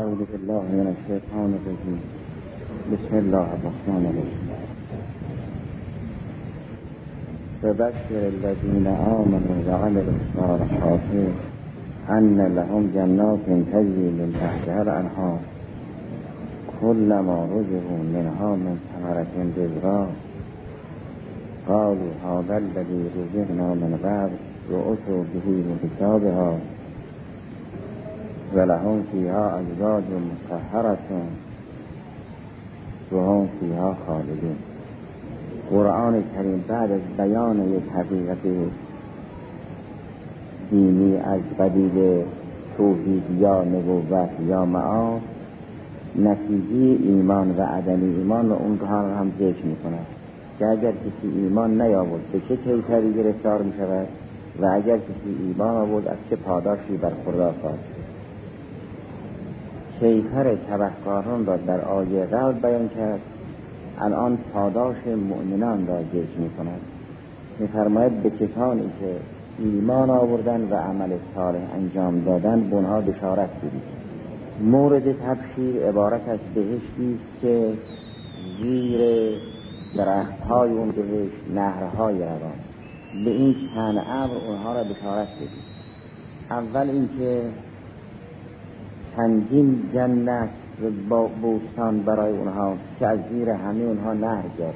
أعوذ بالله من الشيطان الرجيم. بسم الله الرحمن الرحيم. فبشر الذين آمنوا وعملوا الصالحات أن لهم جنات تجري من تحتها الأنهار كلما رزقوا منها من ثمرة رزقا قالوا هذا الذي رزقنا من قبل وأتوا به متشابها ولهم فيها أزواج مطهرة وهم فيها خالدون. قرآن کریم بعد از بیان یک حقیقت دینی از قبیل توحید یا نبوت یا معاد، نتیجه ایمان و عدم ایمان و اونها را هم ذکر می‌کند که اگر کسی ایمان نیاورد به چه کیفری گرفتار می‌شود و اگر کسی ایمان آورد از چه پاداشی برخوردار خواهد شد. کیفر تبهکاران را در آیه قبل بیان کرد، الان پاداش مؤمنان را ذکر می‌کند. می‌فرماید به کسانی که ایمان آوردن و عمل صالح انجام دادن به آنها بشارت بدهید. مورد تبشیر عبارت از بهشتی که زیر درخت‌های اون بهشت نهرهای روان، به این چند امر اونها را بشارت بدهید. اول اینکه چندین جنت و بوستان برای اونها که از زیر همه اونها نهر جاری.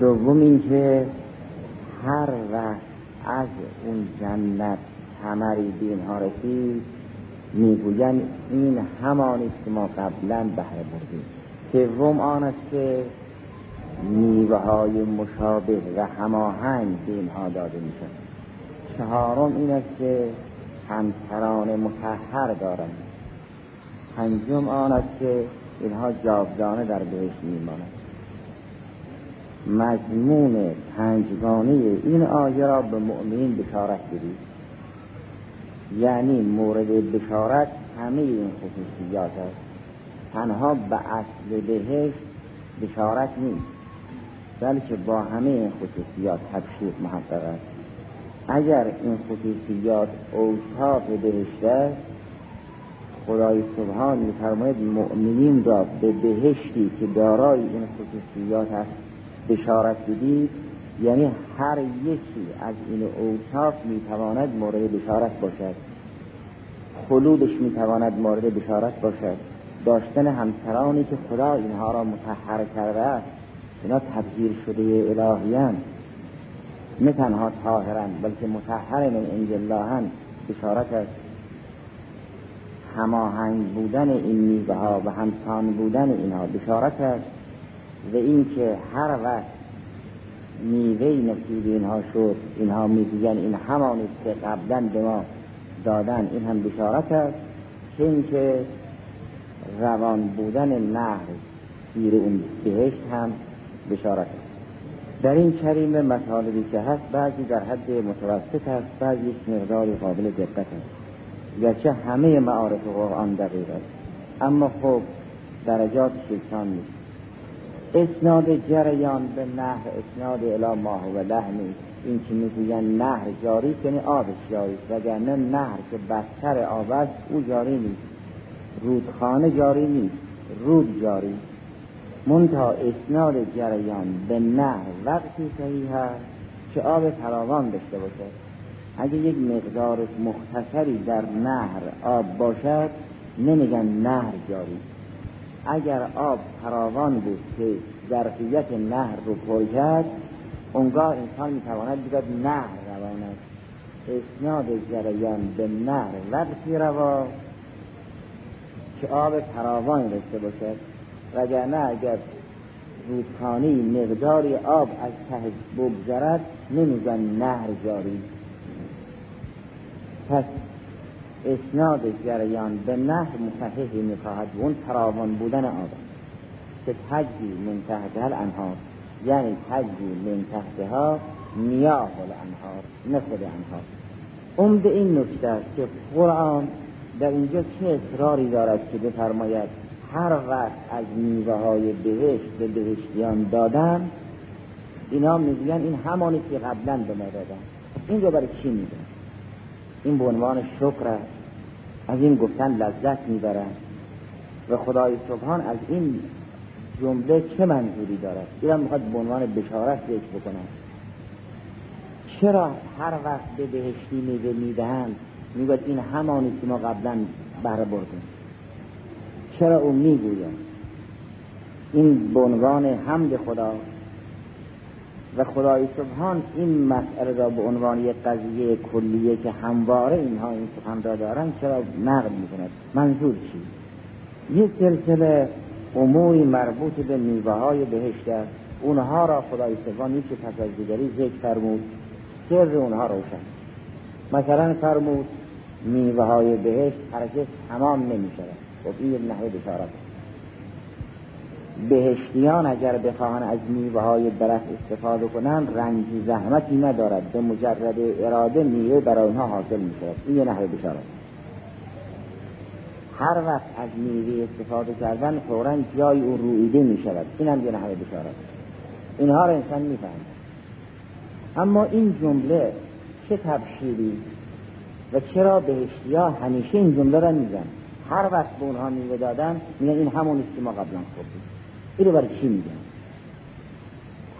دوم اینکه هر وقت از اون جنت ثمری به اینها رسید میگوین این همانی که ما قبلا بهره بردیم. سوم آن است که میوه های مشابه و هماهنگ به اینها داده میشن. چهارم این است که همسران مطهر دارند. پنجم آن است که اینها جاودانه در بهشت میمانند. مضمون پنجگانه این آیه را به مؤمنین بشارت بدید، یعنی مورد بشارت همه این خصوصیات است. تنها به اصل بهشت بشارت نیست، بلکه با همه این خصوصیات تبشیر محقق است. اگر این خصوصیات اوصاف بهشت است، خدای سبحان می‌فرماید مؤمنین را به بهشتی که دارای این خصوصیات است بشارت بدید، یعنی هر یکی از این اوصاف می‌تواند مورد بشارت باشد. خلودش می‌تواند مورد بشارت باشد. داشتن همسرانی که خدا اینها را مطهر کرده است، اینا تطهیر شده الهی‌اند، نه تنها طاهرند بلکه مطهر من عند الله‌اند، بشارت است. هماهنگ بودن این میوه‌ها و همسان بودن اینها بشارت است. و اینکه هر وقت میوه نصیب اینها شد، اینها میگویند این همان است که قبلا به ما دادن، این هم بشارت است. چه اینکه روان بودن نهر زیر اون بهشت هم بشارت است. در این کریمه مطالبی که هست بعضی در حد متوسط است، بعضی مقداری قابل دقت است. گرچه همه معارف قرآن دقیق است، اما خب درجات شیطان نیست. اسناد جریان به نهر اسناد الی ما هو له نیست. این که میگوین نهر جاری یعنی آبش جاری است، وگرنه نهر که بستر آب است او جاری نیست. رودخانه جاری نیست، رود جاری. منتها اسناد جریان به نهر وقتی صحیح است که آب فراوان داشته باشد. اگه یک مقدار مختصری در نهر آب باشد نمیگن نهر جاری. اگر آب فراوان بود که ظرفیت نهر رو پر کرد، اونگاه انسان میتواند بگوید نهر روان است. اسناد جریان به نهر وقتی روا که آب فراوان رسیده باشد، وگرنه اگر رودخانه مقداری آب از ته بگذرد نمیگن نهر جاری. پس اسناد جریان به نهر مصححی می‌خواهد و اون فراوان بودن آب که تجری من تحتها الانهار، یعنی تجری من تحتها میاه الانهار، نه خود انهار. عمد این نکته است که قرآن در اینجا چه اصراری دارد که بفرماید هر وقت از میوه‌های بهشت به بهشتیان دادن، اینا میگن این همانی که قبلا به ما دادن. اینجا برای چی میگن؟ این به عنوان شکر است. از این گفتن لذت میبرند. و خدای سبحان از این جمله چه منظوری دارد؟ اینم میخواد به عنوان بشارت ذکر بکنم. چرا هر وقت به بهشتی میوه میدهند میگوید این همانی که ما قبلا بهره بردیم؟ چرا اون میگوید این به عنوان حمد خدا؟ و خدای سبحان این مسئله را به عنوان یک قضیه کلیه که همواره اینها این سخن را دارند چرا نقد میکند؟ منظور چی؟ یک سلسله اموری مربوط به میوه های بهشت است، اونها را خدای سبحان نیچه پس از دیگری ذکر فرمود، سر اونها روشن. مثلا فرمود میوه های بهشت هرگز تمام نمی شود و این نحوه بشارت. بهشتیان اگر بخواهند از میوه های درخت استفاده کنند رنج زحمتی ندارد، به مجرد اراده میوه برای اونها حاصل می شود، این نحوه بشارت. هر وقت از میوه استفاده کردن فوراً جای اون رویده می شود، این هم یه نحوه بشارت. اینها را انسان می فهمد. اما این جمله چه تبشیری و چرا بهشتیا همیشه این جمله را میگن؟ هر وقت به اونها میوه دادن میگن این همون است که ما قبلا خوردیم. اینو برای چی میگن؟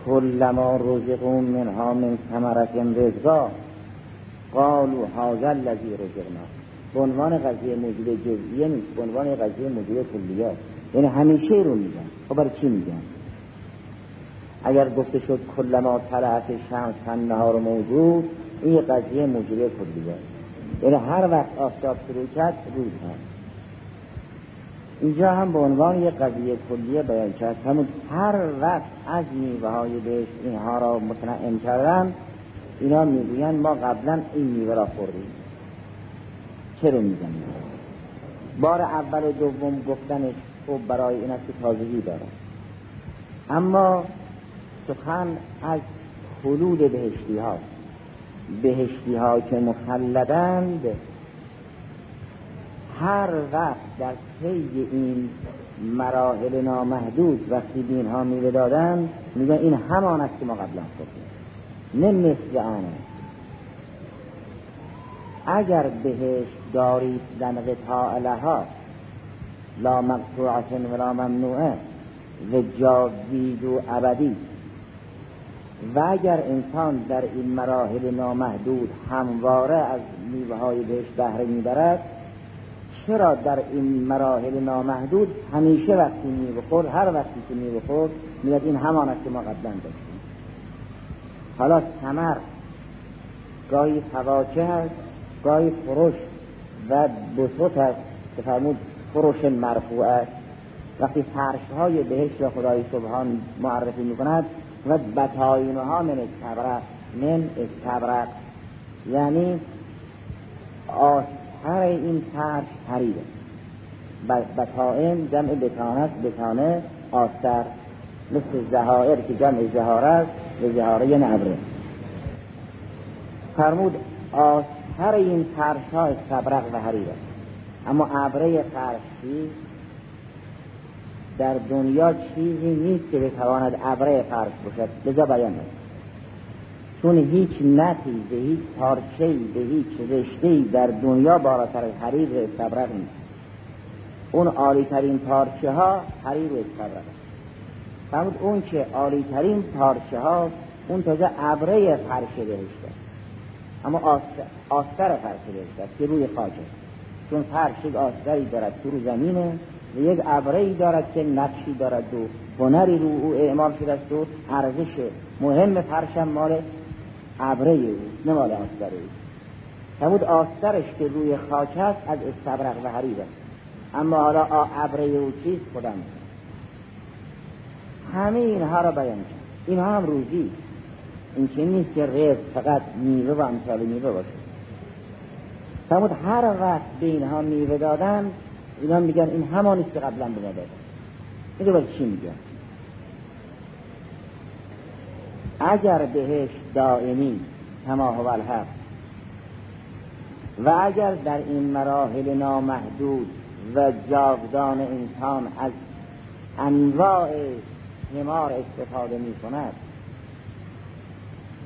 کلما رزقوا منها من ثمرة رزقا قالوا هذا الذی رزقنا. به عنوان قضیه موجود جزئیه نیست، به عنوان قضیه موجود کلیه، یعنی همیشه رو میگن. خب برای چی میگن؟ اگر گفته شد کلما طلعت شمس النهار موجود، این قضیه موجوده کلیه، یعنی هر وقت آفتاب طلوع کرد روز هست. اینجا هم به عنوان یک قضیه کلیه بیان کرد، همون هر وقت از میوه های بهشت اینها را متنعم کردن اینا میگوین ما قبلا این میوه را خوردیم. چرا میگن؟ بار اول و دوم گفتنش خوب برای این است که تازگی داره، اما سخن از خلود بهشتی ها، بهشتی ها که مخلدند هر وقت در طی این مراحل نامحدود وقتی به اینها میوه دادن میگن این همان است که ما قبلا خوردیم، نه مثل آن. اگر بهشت دارید زن قطاع لها لا مقطوعه ولا ممنوعه و جاوید و ابدی، و اگر انسان در این مراحل نامحدود همواره از میوه های بهشت بهره میبرد، چرا در این مراحل نامحدود همیشه وقتی میوه خورد، هر وقتی که میوه خورد میگه این همان است که ما قبلا داشتیم؟ حالا ثمر گاهی فواکه است، گاهی فروش و بسوط است که فرمود فروش مرفوع است. وقتی فرش های بهشت را خدای سبحان معرفی میکند و بطاینها من استبرق، من استبرق یعنی آستر این فرش حریره. بطاین جمع بطانه، بطانه آستر، مثل زهائر که جمع زهاره است و زهاره یه نبره. فرمود آستر این فرش ها استبرق و حریره. اما ابره فرشی در دنیا چیزی نیست که بتواند ابره فرش باشد، لذا بیان نیست، چون هیچ نتی به هیچ پارچه‌ای به هیچ رشته‌ای در دنیا بالاتر از حریر و استبرق نیست. اون عالی‌ترین پارچه ها حریر و استبرق است. اون که عالی‌ترین پارچه ها اون تازه ابره فرش بهشت است، اما آستر فرش بهشت است که روی خاک است، چون فرش یک آستری دارد که رو زمینه و یک عبره‌ای دارد که نقشی دارد و هنری رو او اعمال شده است و ارزش مهم فرشم مال عبره او، نه مال آستر او. فرمود آسترش که روی خاک است از استبرق و حریر است، اما حالا عبره او چیز خودم است. همه اینها را بیان کرد. اینها هم روزی، این چه نیست که رزق فقط میوه و امثال میوه باشه. فرمود هر وقت به اینها میوه دادن اینا میگن این همان است که قبلا به ما دادن. اینو برای چی میگن؟ اگر بهشت دائمی کما هو الحق و اگر در این مراحل نامحدود و جاودان انسان از انواع ثمار استفاده میکند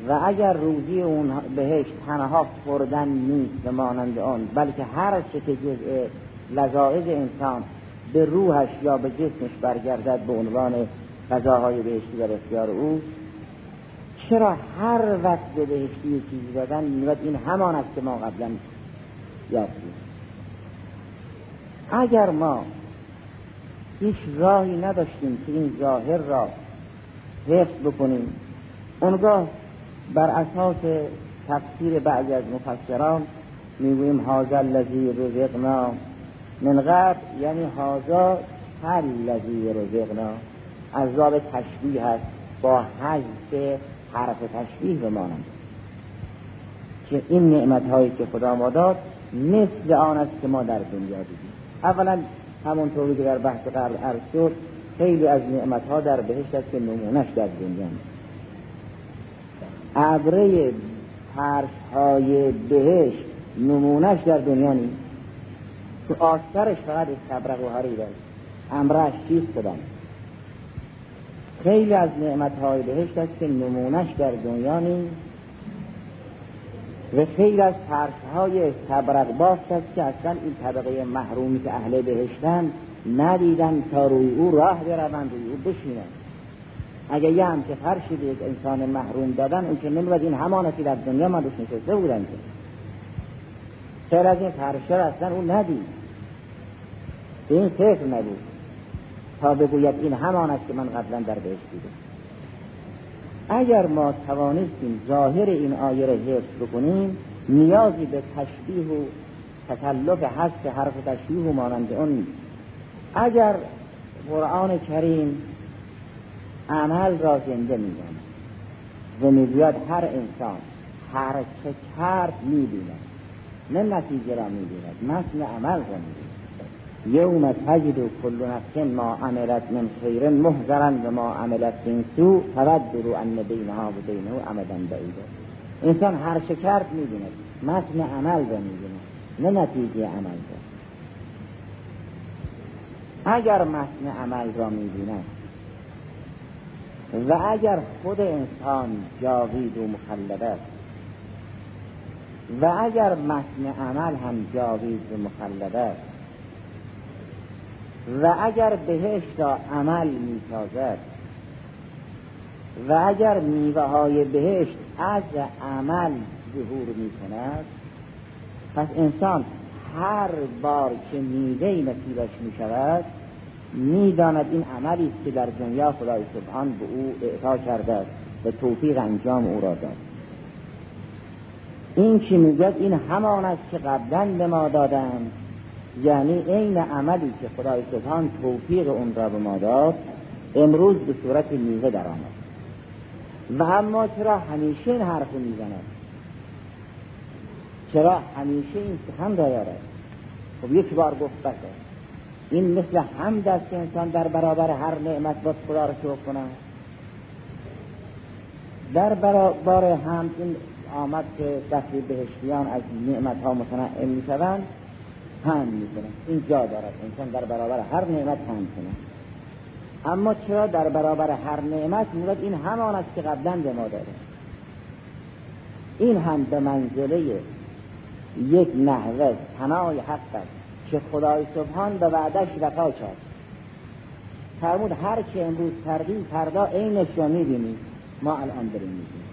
و اگر روزی اون بهشت تنها خوردن نیست به مانند آن، بلکه هر چه که جزء لذائذ انسان به روحش یا به جسمش برگردد به عنوان غذاهای بهشتی در اختیار او. چرا هر وقت به بهشتی چیزی دادن می‌بود این همان است که ما قبلا یافتیم؟ اگر ما هیچ راهی نداشتیم که این ظاهر را حفظ بکنیم، اونگاه بر اساس تفسیر بعضی از مفسران میگوییم هذا الذی رزقنا من قبل، یعنی هذا الذی رزقنا، از باب تشبیه است با حذف حرف تشبیه بمانند که این نعمت هایی که خدا ما داد مثل آن است که ما در دنیا دیدیم. اولا همونطوری که در بحث قبل عرض شد خیلی از نعمت ها در بهشت است که نمونش در دنیا است. ابره پرش های بهشت نمونش در دنیا نیست، تو آسترش فقط استبرق و حریر است، امرش چیست بدن. خیلی از نعمت های بهشت است که نمونش در دنیا نیست و خیلی از پرش های استبرق بافت است که اصلا این طبقه محرومی که اهل بهشتن ندیدن تا روی او راه بروند، روی او بشینن. اگه یه هم که فرشی به یک انسان محروم دادن اون که نمی‌بود این همانتی در دنیا ما دوش نشسته بودن که خیلی از این فرشه را اصلا اون ندید، به این فکر ندید تا بگوید این همان است که من قبلا در بهش دیدم. اگر ما توانستیم ظاهر این آیه را حفظ بکنیم نیازی به تشبیه و تکلف حذف حرف تشبیه و مانند اون نیست. اگر قرآن کریم عمل را زنده می‌داند و می‌گوید هر انسان هر چه کرد می‌بیند، نه نتیجه را می‌بیند، مثل عمل را می‌بیند. یوم تجد کل نفس ما عملت من خیر محضرا و ما عملت من سوء تود ان بینها و بینه امدا بعیدا. انسان هر چه کرد می‌بیند، مثل عمل را می‌بیند، نه نتیجه عمل را. اگر مثل عمل را می‌بیند و اگر خود انسان جاوید و مخلد است و اگر متن عمل هم جاوید و مخلد است و اگر بهشت را عمل می‌سازد و اگر میوه های بهشت از عمل ظهور می‌کند، پس انسان هر بار که میوه‌ای نصیبش می‌شود میداند این عملی است که در دنیا خدای سبحان به او اعطا کرده است و توفیق انجام او را داد. این که میگوید این همان است که قبلا به ما دادند، یعنی این عملی که خدای سبحان توفیق اون را به ما داد امروز به صورت میوه در آمد. و اما چرا همیشه این حرف میزند؟ چرا همیشه این سخن را یارد؟ خب یک بار گفت بسه. این مثل حمد است که انسان در برابر هر نعمت باید خدا را شکر کند. در برابر حمد این آمد که دخلی بهشتیان از نعمت ها متنعم می شوند، حمد می کنند. این جا دارد انسان در برابر هر نعمت حمد کند. اما چرا در برابر هر نعمت میگوید این همان است که قبلا به ما داده؟ این هم به منزله یک نحوه ثنای حق است که خدای سبحان به وعدش وفا کرد. فرمود هر چه امروز کردیم فردا عینش را می‌بینی، ما الان داریم می‌بینیم.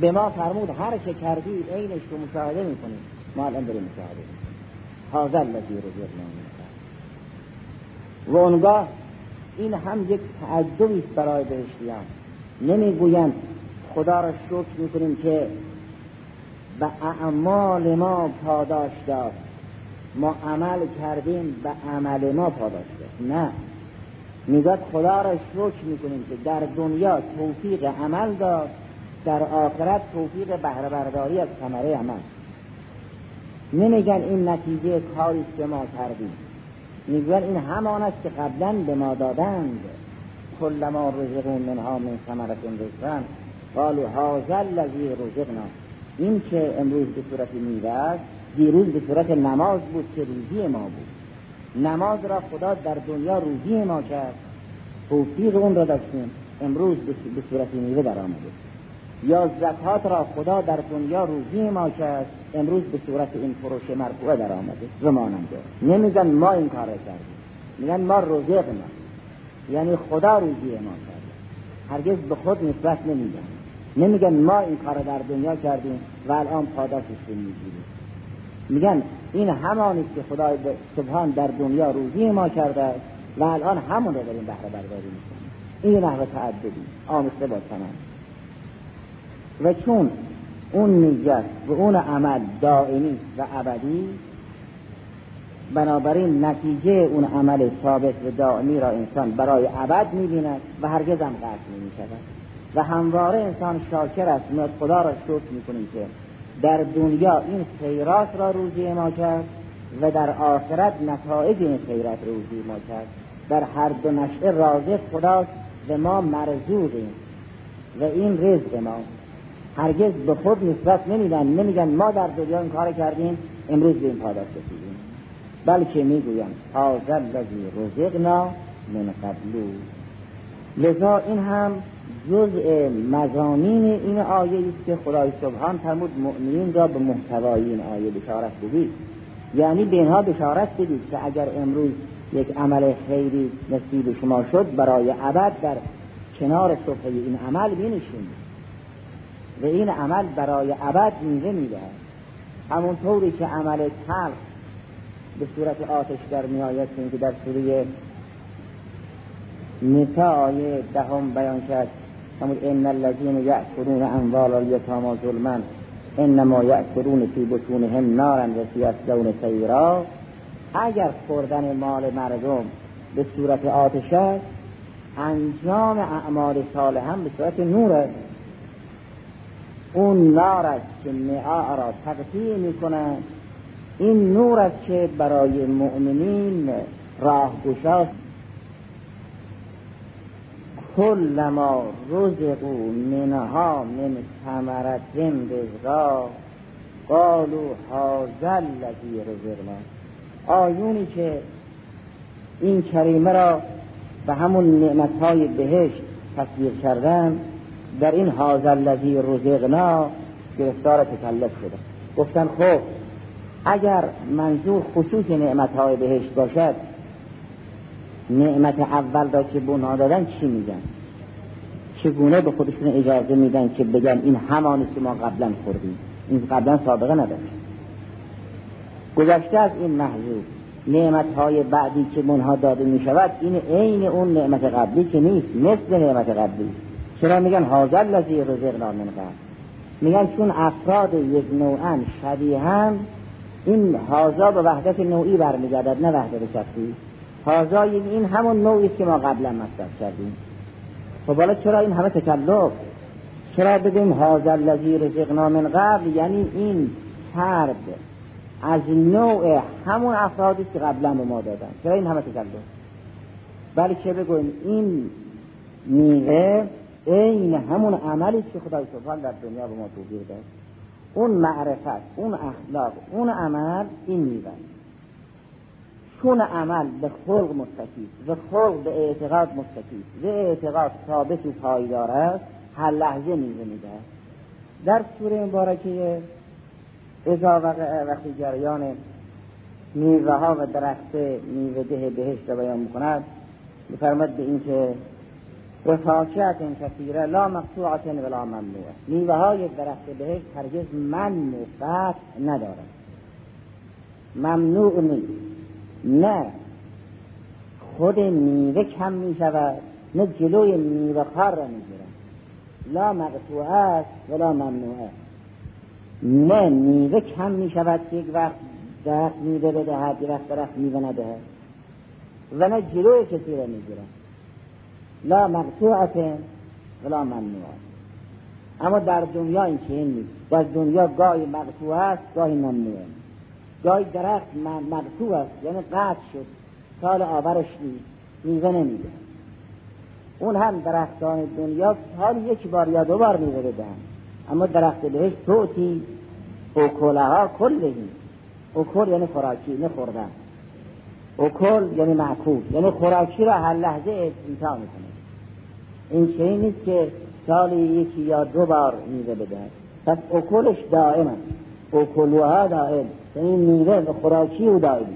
به ما فرمود هر چه کردی عینش رو مشاهده می‌کنی، ما الان داریم مشاهده می‌کنیم. هذا الذی رزقنا. و اونگاه این هم یک تعجبی است برای بهشتیان، نمی‌گویند خدا را شکر می‌کنیم که به اعمال ما پاداش داد، ما عمل کردیم و عمل ما پاداش داد. نه، میگوید خدا را شکر میکنیم که در دنیا توفیق عمل داد، در آخرت توفیق بهره برداری از ثمره عمل. نمیگن این نتیجه کاری است که ما کردیم، میگوید این همان است که قبلا به ما دادند. کلما رزقوا منها من ثمرة رزقا قالوا هذا الذی رزقنا. این که امروز به صورت میوه است دیروز به صورت نماز بود که روزی ما بود. نماز را خدا در دنیا روزی ما کرد، توفیق اون را داشتیم، امروز به صورت میوه در آمده. یا زکات را خدا در دنیا روزی ما کرد، امروز به صورت این فروش مرفوعه در آمده زماننده. نمیگن ما این کار کردیم، میگن ما رزق ما، یعنی خدا روزی ما کرد. هرگز به خود نسبت نمیدن، نمیگن ما این کار در دنیا کردیم و الان پاداشش رو میگیریم. میگن این همانی که خدا سبحان در دنیا روزی ما کرده است و الان همون رو داریم بهره برداری میکنیم. این نحو تعددی آمیخته با ثمن. و چون اون نیت و اون عمل دائمی و ابدی، بنابراین نتیجه اون عمل ثابت و دائمی را انسان برای ابد میبیند و هرگز هم قطع نمی‌شود و همواره انسان شاکر است. ما خدا را شکر میکنیم که در دنیا این خیرات را روزی ما کرد و در آخرت نتایج این خیرات روزی ما کرد. در هر دو نشئه رازق خداست و ما مرزوقیم و این رزق ما. هرگز به خود نسبت نمیدن، نمیگن ما در دنیا این کار کردیم امروز به این پاداش رسیدیم، بلکه میگویم هذا الذی رزقنا من قبل. لذا این هم جزء مضامین این آیه است که خدای سبحان فرمود مؤمنین را به محتوای این آیه بشارت بدید، یعنی به اینها بشارت بدید که اگر امروز یک عمل خیری نصیب شما شد، برای ابد در کنار صفحه این عمل بنشینید و این عمل برای ابد میوه میدهد. همونطوری که عمل تلخ به صورت آتش در میآید که در سوره نساء آیه 10 بیان شد، همون ان الذين يأكلون اموال اليتامى ظلما انما يأكلون في بطونهم نارا وسيصلون سعيرا. اگر خوردن مال مردم به صورت آتش است، انجام اعمال صالح هم به صورت نور است. اون نار است که معاء را تغطیه می کند، این نور است که برای مؤمنین راه گشاست. کلما رزقوا منها من ثمرة رزقا قالوا هذا الذی رزقنا. آیونی که این کریمه را به همون نعمتهای بهشت تصویر کردند، در این هذا الذی رزقنا گرفتار تکلف شده. گفتن خب اگر منظور خصوص نعمتهای بهشت باشد، نعمت اول را که بنا دادن چی میگن؟ چگونه به خودشون اجازه میدن که بگن این همانی که ما قبلا خوردیم؟ این قبلا سابقه نداشت، گذشته از این محضور. نعمتهای بعدی که منها داده میشود این عین اون نعمت قبلی که نیست، مثل نعمت قبلی. چرا میگن هذا الذی رزقنا من قبل؟ میگن چون افراد یک نوعا شبیهن، این هذا به وحدت نوعی برمیگردد نه وحدت شخصی. هذا این همون نوعی که ما قبلا مصرف کردیم. خب حالا چرا این همه تکلف؟ چرا بگیم هذا الذی رزقنا من قبل؟ یعنی این فرد از نوع همون افرادی که قبلا به ما دادن. چرا این همه تکلف؟ بلکه بگویم این میوه این همون عملی که خدای سبحان در دنیا به ما توفیق داد. اون معرفت، اون اخلاق، اون عمل، این میوه. چون عمل به خلق مستقیم و خلق به اعتقاد مستقیم و اعتقاد ثابت و پایدار است، هر لحظه میوه میده. در سوره مبارکه اذا وقتی جریان میوه ها و درخت میوه ده بهشت را بیان میکند، میفرماید به این که و فاکهة کثیره لا مقطوعة ولا ممنوعة. میوه های درخت بهشت هرگز ممنوع قطع ندارد، ممنوع نیست، نه خود میوه کم می شود نه جلوی میوه خار را می گیرد. لا مقطوعة ولا ممنوعة، نه میوه کم می شود که یک وقت درخت میوه بدهد یک وقت درخت میوه ندهد و نه جلوی کسی را می گیرد. لا مقطوعه ولا ممنوعه. اما در دنیا این چنین نیست. در دنیا گاهی مقطوعه است گاهی ممنوعه، گاهی درخت مقطوع است یعنی قطع شد، سال آورش نیست، میوه نمیده. اون هم درختان دنیا سال یک بار یا دو بار میوه بدهند، اما درخت بهشت توتی اوکلها کلهی. اوکل یعنی خوراکی، نه خوردن. اوکل یعنی معکول، یعنی خوراکی را هر لحظه امتحان میکنه. این چیزی نیست که سالی یکی یا دو بار میوه بدهد، پس اکلش دائم است، اکلوها دائم، این میوه و خوراکی او دائم.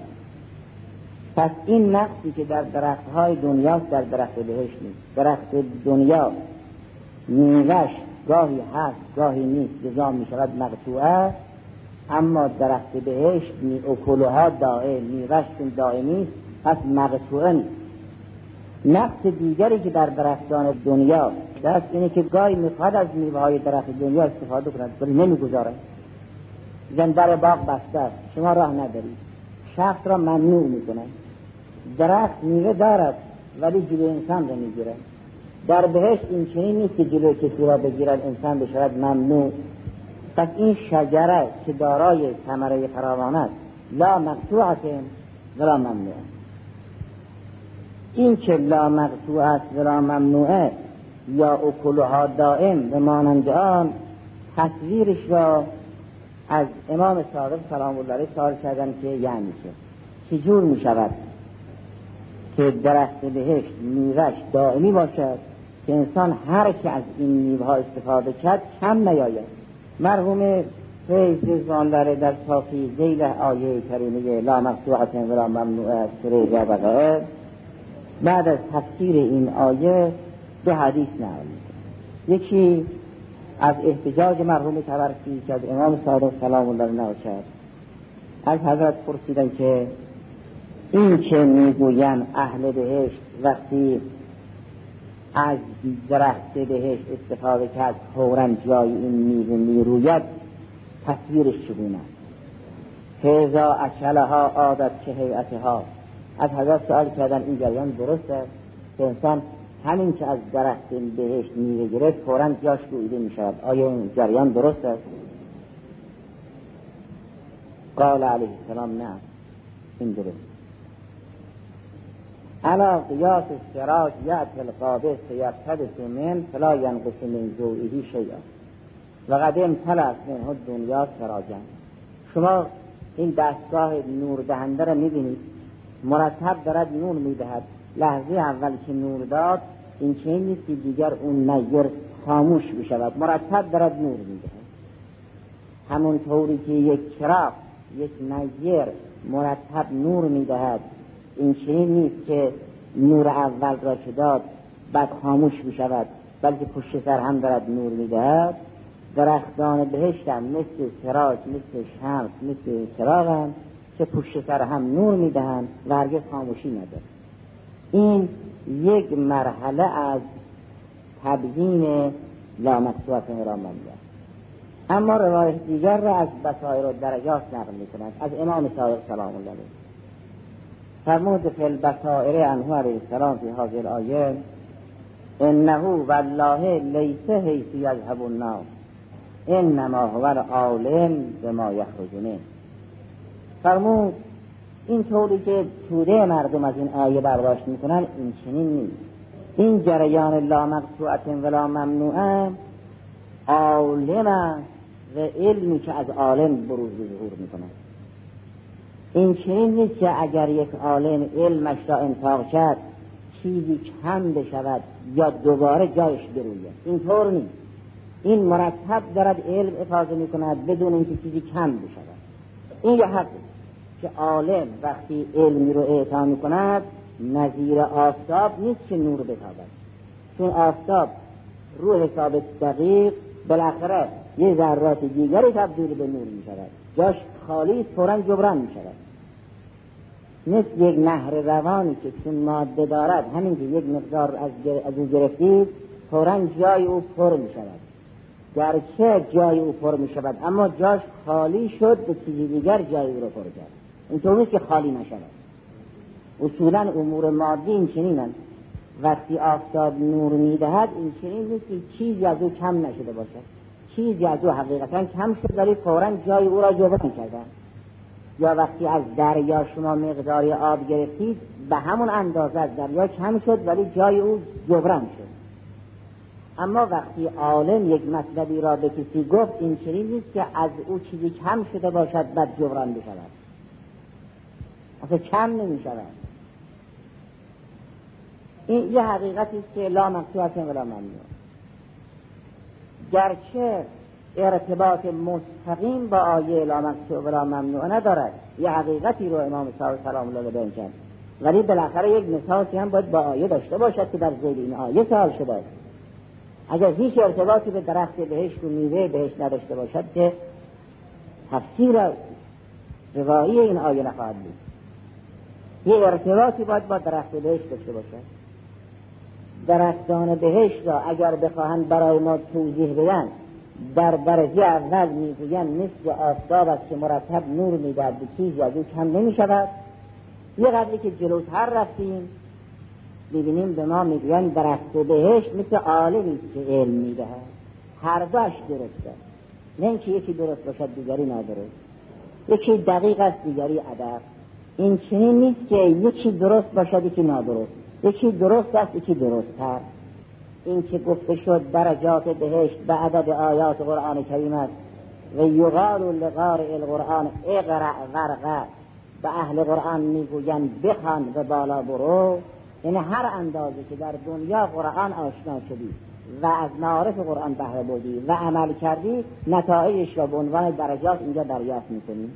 پس این نقصی که در درخت های دنیاست در درخت بهشت نیست. درخت دنیا میوهش گاهی هست گاهی نیست، جزا می شود مقطوعه، اما درخت بهشت اکلوها دائم، میوهش دائمی است، پس مقطوعه نیست. نقص دیگری که در درختان دنیا دست اینه که گاهی میخواد از میوه‌های درخت دنیا استفاده کنند ولی نمیگذاره، زن در باغ بسته است، شما راه ندارید، شخص را ممنوع میکنند. درخت میوه دارد ولی جلو انسان را میگیرند. در بهشت این چنین نیست که جلو کسی را بگیرند انسان بشود ممنوع. پس این شجره که دارای ثمره فراوان است لا مقطوعه ولا ممنوعه. این که لا مقطوع است ولا ممنوعه یا اکلها دائم به مانند آن، تصویرش را از امام صادق سلام الله علیه سوال کردن که یعنی چجور می شود که درخت بهشت میوهش دائمی باشد که انسان هر که از این میوه‌ها استفاده کرد کم نیاید. مرحوم فیض رضوان الله در صافی ذیل آیه کریمه لا مقطوعه ولا ممنوعه سوره بقره بعد از تفسیر این آیه دو حدیث نقل می‌کنه. یکی از احتجاج مرحوم تبرسی که از امام صادق سلام الله نقل شد، از حضرت پرسیدن که این که میگویند اهل بهشت وقتی از درخت بهشت استفاده کرد فوراً جای این میوه میروید تصویرش چگونه است؟ فیضا اکلها عادت که هیئتها. از حضرت سوال کردن این جریان درست است که انسان همین که از درخت بهشت میوه گرفت فوراً جاش گویده می شود، آیا این جریان درست است؟ قال علیه السلام نه، این درست. الا قیاس سراج یعطل قابه سیرتدس من فلا ینقص من زوئه شیئا وقد امتلأت منه دنیا سراجا. شما این دستگاه نور دهنده را میبینید مرتب دارد نور میدهد، لحظه اول که نور داد این چنین نیست که دیگر اون نیر خاموش بشود، مرتب دارد نور میدهد. همونطوری که یک چراغ یک نیر مرتب نور میدهد این چنین نیست که نور اول را که داد بعد خاموش بشود، بلکه پشت سر هم دارد نور میدهد. درختان بهشت هم مثل سراج مثل شمس مثل چراغ هم که پشت سر هم نور میدهند و هرگز خاموشی ندارد. این یک مرحله از تبیین لا مقصود ایران بنده. اما روایت دیگر را از بسایر و درجات نقل میکنند از امام صادق سلام الله علیه فرمود فی البسائر عنه علیه السلام فی هذه الآیه انه والله لیس حیث یذهب الناس انما هو العالم بما یخرجون. فرمود این طوری که توده مردم از این آیه برداشت میکنن این چنین نیست. این جریان لا مقطوعه ولا ممنوعه عالمه و علمی که از عالم بروز ظهور میکنه. این چنین نیست که اگر یک عالم علمش را انفاق کرد چیزی کم بشود یا دوباره جایش بروید، این طور نیست. این مرتب دارد علم افاضه میکند بدون اینکه چیزی کم بشود. این یه حقی که عالم وقتی علمی رو اعطا میکند نظیر آفتاب نیست که نور بتابد، چون آفتاب رو حساب دقیق بالاخره یه ذرات دیگری تبدیل به نور میشود، جاش خالی فوراً جبران میشود. مثل یک نهر روانی که چون ماده دارد همین که یک مقدار از او گرفتید فوراً جای او پر میشود، گرچه جای او پر میشود اما جاش خالی شد به چیزی دیگر جای او را پر کرد. این طور نیست که خالی نشود. اصولاً امور مادی این چنینند. وقتی آفتاب نور میدهد این چنین نیست که چیزی از او کم نشده باشد، چیزی از او حقیقتا کم شد ولی فوراً جای او را جبران کردن. یا وقتی از دریا شما مقداری آب گرفتید به همون اندازه از دریا کم شد ولی جای او جبران شد. اما وقتی عالم یک مطلبی را به کسی گفت این چنین نیست که از او چیزی کم شده باشد بعد جبران بشود، اصلا کم نمی شود. این یه حقیقتی است که لا مقطوعه ولا ممنوعه. گرچه ارتباط مستقیم با آیه لا مکتوب را ممنوع ندارد، یه حقیقتی رو امام صادق سلام الله علیه بیان کرد، ولی بالاخره یک نصاصی هم باید با آیه داشته باشد که در ذیل این آیه سوال شده است. اگر هیچ ارتباطی به درخت بهشت و میوه بهشت نداشته باشد که تفسیر روایی این آیه نخواهد بود. یه ارتباطی باید با درخت بهشت داشته باشد. درختان بهشت را اگر بخواهند برای ما توضیح بدن، در درجه اول میگویند مثل آفتاب است که مرتب نور میدهد، به چیزی از او کم نمیشود. یه قدری که جلوتر رفتیم ببینیم به ما میگویند درخت بهشت مثل عالمی است که علم میدهد. هر دوش درسته، نه اینکه یکی درست باشد دیگری نادرست، یکی دقیق است دیگری ادب. این چنین نیست که یکی درست باشد یکی نادرست، یکی درست است یکی درست‌تر. این که گفته شد درجات بهشت به عدد آیات قرآن کریم است و یقال لقارئ القرآن اقرأ ورقه، به اهل قرآن میگویند بخوان و بالا برو. یعنی هر اندازه که در دنیا قرآن آشنا شدی و از معارف قرآن بهره بردی و عمل کردی، نتایجش را به عنوان درجات اینجا دریافت میکنی.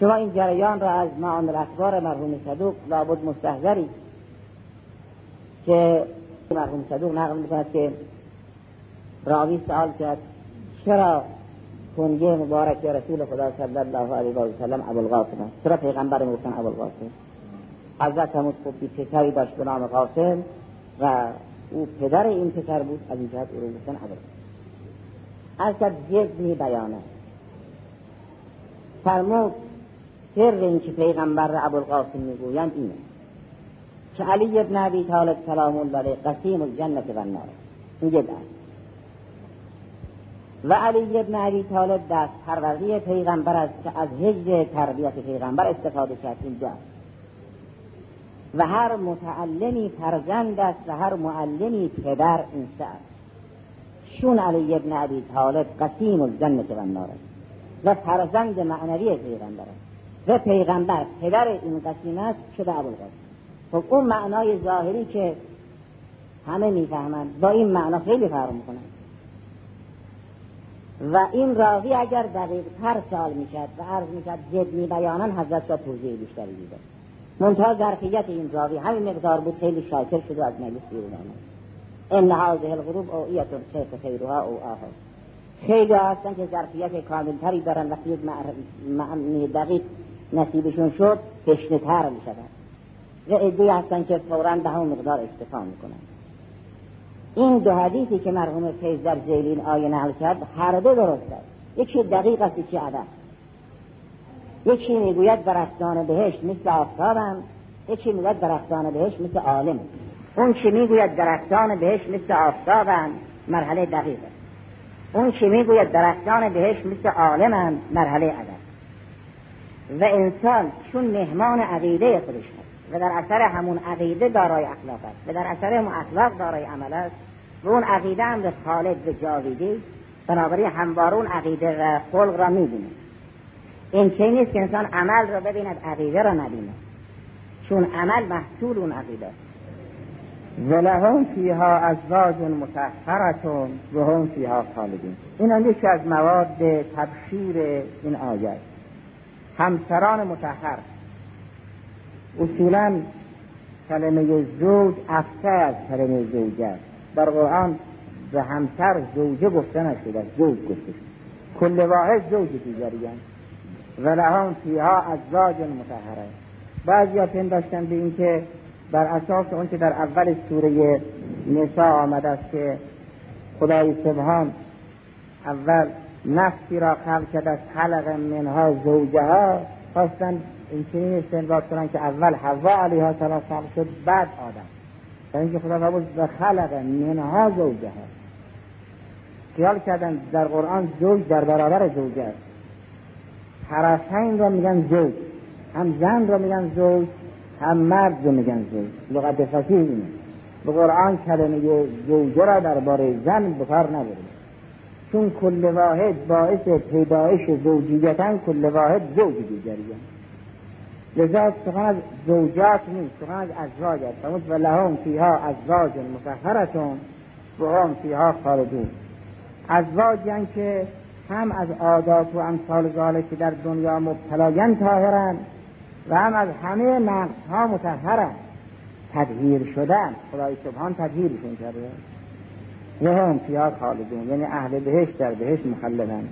شما این جریان را از معامل اخبار مرحوم صدوق لابد مستحضری که مرحوم صدوق نقل می‌کند که راوی سوال کرد چرا کنیه مبارک رسول خدا صلی الله علیه و سلم ابوالقاسم است؟ چرا پیغمبر گفتن ابوالقاسم؟ حضرت همون خودی پسری داشت به نام قاسم و او پدر این پسر بود، از این جهت او رو گفتن ابوالقاسم. از جد می بیانه فرمود سر این که پیغمبر را ابوالقاسم میگویند اینه که علی ابن ابی طالب سلام الله علیه قسیم الجنه و النار، این جد است. و علی ابن ابی طالب دست پروردی پیغمبر است که از هجر تربیت پیغمبر استفاده کرد، این جد. و هر متعلمی فرزند است و هر معلمی پدر، این سه است. چون علی ابن ابی طالب قسیم الجنه و النار است و فرزند معنوی پیغمبر است و پیغمبر پدر این قسیم است که به ابوالقاسم. خب اون معنای ظاهری که همه میفهمند با این معنا خیلی فرق میکنند. و این راوی اگر دقیق تر سوال میکرد و عرض میکرد جد میبیانن، حضرت را توضیح بیشتری میداد. منتها ظرفیت این راوی همین مقدار بود، خیلی شاکر شد و از مجلس بیرون آمد. ان هذه الغروب اویه شیخ خیرها او آها. خیلی هستن که ظرفیت کاملتری دارن، وقتی یک معنی دقیق نصیبشون شد تشنه‌تر میشدن. و ادعی هستن که فوراً به همون مقدار اکتفا میکنن. این دو حدیثی که مرحوم فیض در ذیلین آیه نقل کرد هر دو درست است. یکی دقیق است یکی عدد. یکی میگوید درختان بهشت مثل آفتابند، یکی میگوید درختان بهشت مثل عالم. اون که میگوید درختان بهشت مثل آفتابند مرحله دقیق است، اون که میگوید درختان بهشت مثل عالمند مرحله عدد. و انسان چون مهمان عقیده خودش است و در اثر همون عقیده دارای اخلاق است و در اثر همون اخلاق دارای عمل است و اون عقیده هم به خالد و جاویدی، بنابراین همواره اون عقیده و خلق را میبینه. این چه نیست که انسان عمل را ببیند عقیده را نبینه، چون عمل محصول اون عقیده است. ولهم فیها ازواج مطهره و هم فیها خالدون. این هم یکی از مواد تبشیر این آیه است، همسران مطهر. اصولا کلمه زوج افسر از کلمه زوجه است. در قرآن به همسر زوجه گفته نشده، زوج گفته شده. کل واحد زوج دیگری هست. و لهم فیها ازواج مطهره. بعضی ها پنداشتن به این که بر اساس اون که در اول سوره نساء آمده است که خدای سبحان اول نفسی را خلق کرد از حلق منها زوجها، خواستن این چنین استنباط کنند که اول حوا علیها سلام خلق شد بعد آدم، در اینکه خدا فرمود و خلق منها زوجها. خیال کردن در قرآن زوج در برابر زوجه است. طرفین را میگن زوج، هم زن را میگن زوج هم مرد را میگن زوج. لغت فصیح اینه. به قرآن کلمه زوجه را درباره زن به کار نبرید، چون کل واحد باعث پیدایش زوجیتن کل واحد زوج دیگری است. لذا سخن از زوجات نیست، سخن از ازواج است. و لهم فیها ازواج مطهره و هم فیها خالدون. ازواجی که هم از عادات و امثال ذالک که در دنیا مبتلایان طاهرند و هم از همه نقصها مطهرند، تطهیر شدند، خدای سبحان تطهیرشون کرده. و هم فیها خالدون یعنی اهل بهشت در بهشت مخلدند.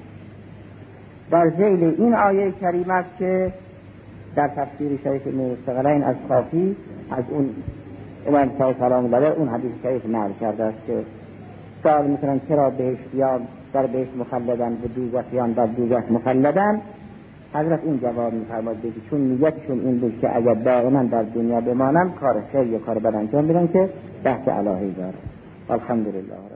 در ذیل این آیه کریمه است که در تفسیر شریف مستقلین از خافی از اون امام صاحب سلام بله اون حدیث شریف نقل کرده است که سوال میکنن چرا بهشتیان در بهشت مخلدن و دوزخیان در دوزخ مخلدن. حضرت این جواب میفرماید بگی چون نیتشون این بود که اگر دائما در دنیا بمانم کار خیر یا کار بد انجام بدن که بحث الهی داره. الحمدلله.